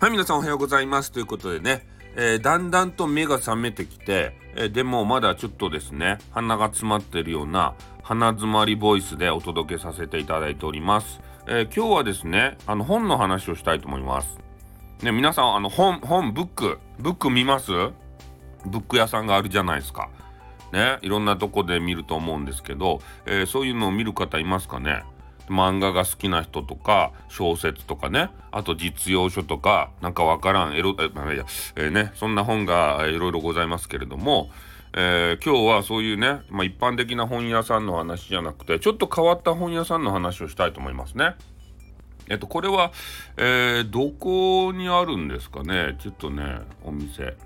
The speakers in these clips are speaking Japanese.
はい、皆さんおはようございますということでね、だんだんと目が覚めてきて、でもまだちょっとですね、鼻が詰まっているような鼻詰まりボイスでお届けさせていただいております。今日はですね、本の話をしたいと思います。ね、皆さんブック見ます？ブック屋さんがあるじゃないですか。ね、いろんなとこで見ると思うんですけど、そういうのを見る方いますかね。漫画が好きな人とか小説とかね、あと実用書とかなんかわからんね、そんな本がいろいろございますけれども、今日はそういうね、一般的な本屋さんの話じゃなくてちょっと変わった本屋さんの話をしたいと思いますね。これは、どこにあるんですかね。ちょっとね、お店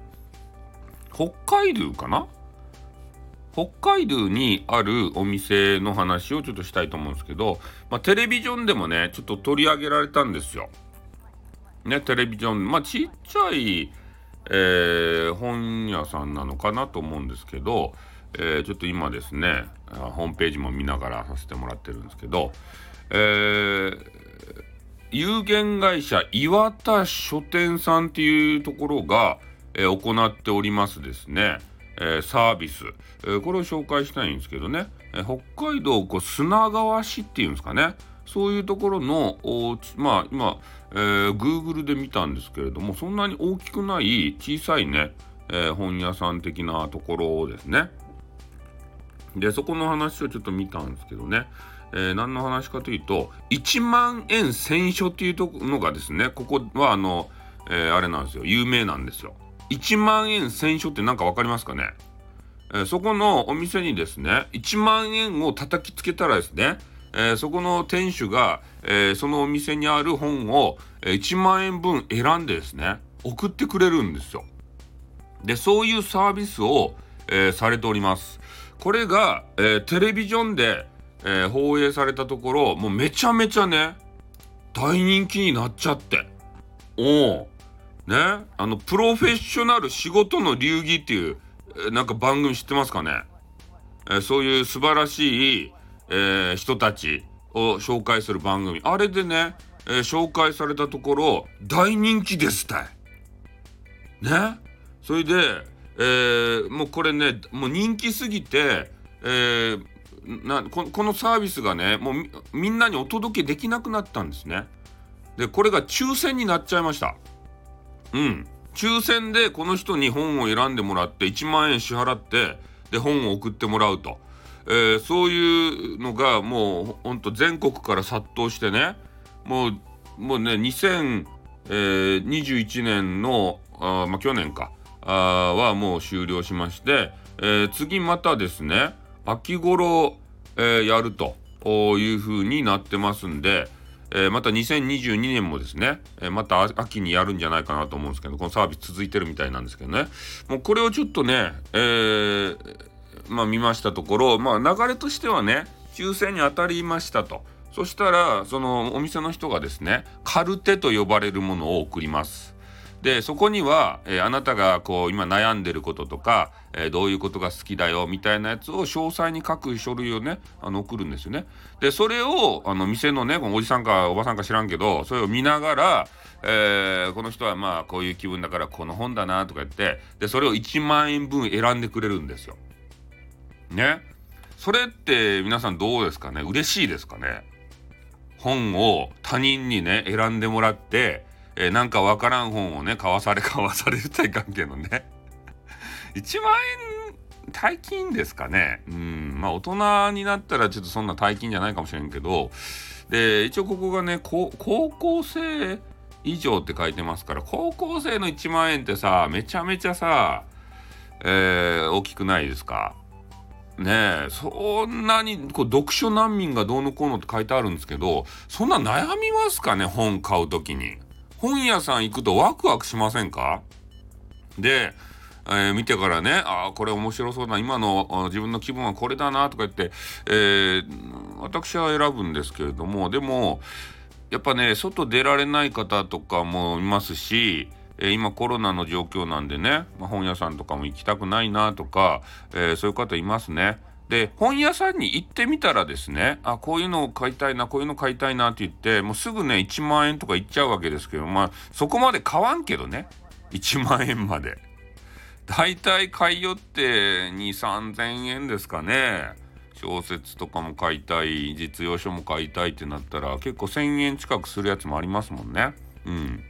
北海道かな、北海道にあるお店の話をちょっとしたいと思うんですけど、テレビジョンでもねちょっと取り上げられたんですよ。ね、テレビジョン、ちっちゃい、本屋さんなのかなと思うんですけど、ちょっと今ですねホームページも見ながらさせてもらってるんですけど、有限会社岩田書店さんっていうところが、行っておりますですねサービス、これを紹介したいんですけどね、北海道砂川市っていうんですかね、そういうところの今、Google で見たんですけれども、そんなに大きくない小さいね、本屋さん的なところですね。でそこの話をちょっと見たんですけどね、何の話かというと1万円選書っていうのがですね、ここはあれなんですよ、有名なんですよ。1万円選書ってなんかわかりますかね。そこのお店にですね1万円を叩きつけたらですね、そこの店主が、そのお店にある本を1万円分選んでですね送ってくれるんですよ。でそういうサービスを、されております。これが、テレビジョンで、放映されたところ、もうめちゃめちゃね大人気になっちゃって、プロフェッショナル仕事の流儀っていう、なんか番組知ってますかね。そういう素晴らしい、人たちを紹介する番組、あれでね、紹介されたところ大人気ですってね。それで、もうこれね、もう人気すぎて、このサービスがねもうみんなにお届けできなくなったんですね。でこれが抽選になっちゃいました。抽選でこの人に本を選んでもらって1万円支払って、で本を送ってもらうと、そういうのがもうほんと全国から殺到してね、もうね2021年の去年かはもう終了しまして、次またですね秋頃、やるという風になってますんで、また2022年もですね、また秋にやるんじゃないかなと思うんですけど、このサービス続いてるみたいなんですけどね、もうこれをちょっとね、見ましたところ、流れとしてはね抽選に当たりましたと。そしたらそのお店の人がですねカルテと呼ばれるものを送ります。でそこには、あなたが今悩んでることとか、どういうことが好きだよみたいなやつを詳細に書く書類をね送るんですよね。でそれを店のねおじさんかおばさんか知らんけど、それを見ながら、この人はこういう気分だからこの本だなとか言って、でそれを1万円分選んでくれるんですよね。それって皆さんどうですかね、嬉しいですかね。本を他人にね選んでもらって、なんかわからん本をね買わされるって関係のね1万円大金ですかね。大人になったらちょっとそんな大金じゃないかもしれんけど、で一応ここがね高校生以上って書いてますから、高校生の1万円ってさめちゃめちゃさ、大きくないですかね。えそんなに読書難民がどうのこうのって書いてあるんですけど、そんな悩みますかね。本買うときに本屋さん行くとワクワクしませんか。で見てからね、これ面白そうな、今の自分の気分はこれだなとか言って、私は選ぶんですけれども、でもやっぱね外出られない方とかもいますし、今コロナの状況なんでね、本屋さんとかも行きたくないなとか、そういう方いますね。で本屋さんに行ってみたらですね、あ、こういうのを買いたいな、こういうの買いたいなって言ってもうすぐね1万円とかいっちゃうわけですけど、まあそこまで買わんけどね、1万円までだいたい買い寄って 2,3000 円ですかね。小説とかも買いたい、実用書も買いたいってなったら結構 1,000 円近くするやつもありますもんね。うん、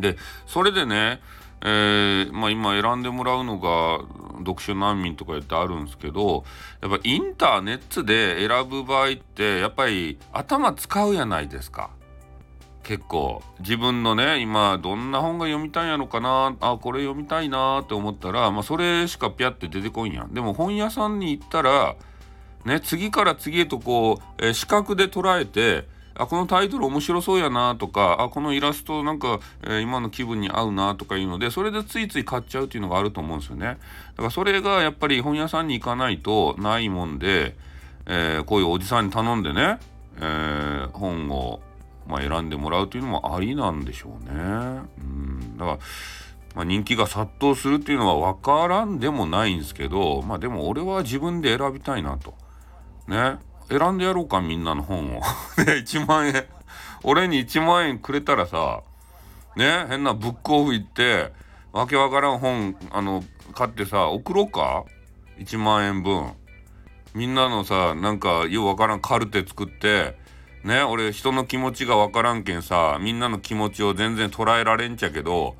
でそれでね、まあ、今選んでもらうのが読書難民とかやってあるんですけど、やっぱインターネットで選ぶ場合ってやっぱり頭使うやないですか。結構自分のね今どんな本が読みたいんやろかな、あ、これ読みたいなって思ったら、まあ、それしかピャって出てこんやん。でも本屋さんに行ったら、ね、次から次へとこう、視覚で捉えて、あ、このタイトル面白そうやなとか、あ、このイラストなんか、今の気分に合うなとかいうので、それでついつい買っちゃうっていうのがあると思うんですよね。だからそれがやっぱり本屋さんに行かないとないもんで、こういうおじさんに頼んでね、本を、まあ、選んでもらうというのもありなんでしょうね。うん、だから、まあ、人気が殺到するっていうのは分からんでもないんですけど、まあでも俺は自分で選びたいなとね。選んでやろうか、みんなの本をで1万円俺に1万円くれたらさね、変なブックオフ行ってわけわからん本買ってさ送ろうか、1万円分みんなのさ、なんかようわからんカルテ作ってね、俺人の気持ちがわからんけんさ、みんなの気持ちを全然捉えられんちゃけど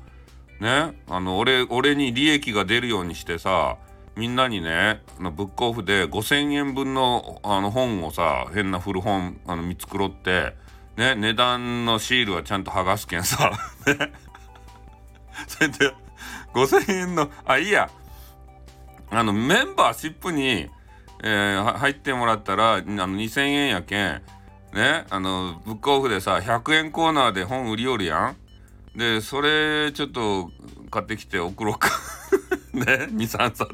ね、俺に利益が出るようにしてさ、みんなにね、ブックオフで 5,000 円分の、本をさ、変な古本見繕って、ね、値段のシールはちゃんと剥がすけんさ、ね、それで 5,000 円の、あ、いいや、メンバーシップに、入ってもらったら 2,000 円やけん、ね、ブックオフでさ、100円コーナーで本売りよるやん。で、それちょっと買ってきて送ろうか。ね、2,3 冊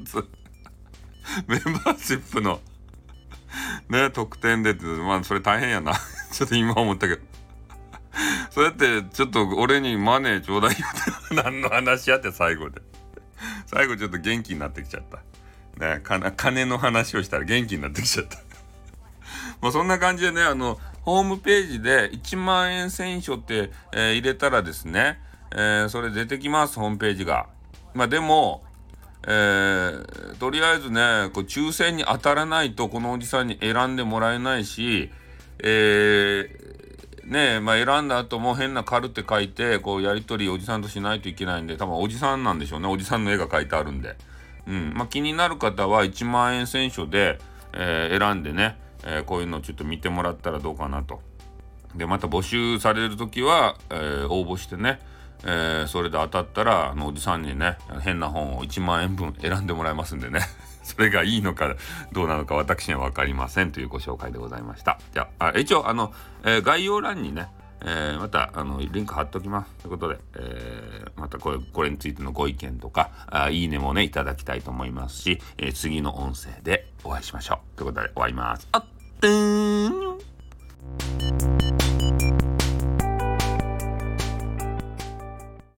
メンバーシップのね特典でって、まあそれ大変やなちょっと今思ったけどそうやってちょっと俺にマネーちょうだいって何の話やって、最後ちょっと元気になってきちゃったね、金の話をしたら元気になってきちゃったまあそんな感じでね、ホームページで1万円選書って、入れたらですね、それ出てきます、ホームページが。まあでもとりあえずね、こう抽選に当たらないとこのおじさんに選んでもらえないし、ねえ、まあ、選んだ後も変なカルテ書いてこうやり取りおじさんとしないといけないんで、多分おじさんなんでしょうね、おじさんの絵が書いてあるんで、まあ、気になる方は1万円選書で、選んでね、こういうのをちょっと見てもらったらどうかなと。でまた募集される時は、応募してね、それで当たったらおじさんにね変な本を1万円分選んでもらいますんでねそれがいいのかどうなのか私には分かりませんというご紹介でございました。じゃあ一応概要欄にね、またリンク貼っときますということで、またこれについてのご意見とかいいねもねいただきたいと思いますし、次の音声でお会いしましょうということで終わります。あってーん。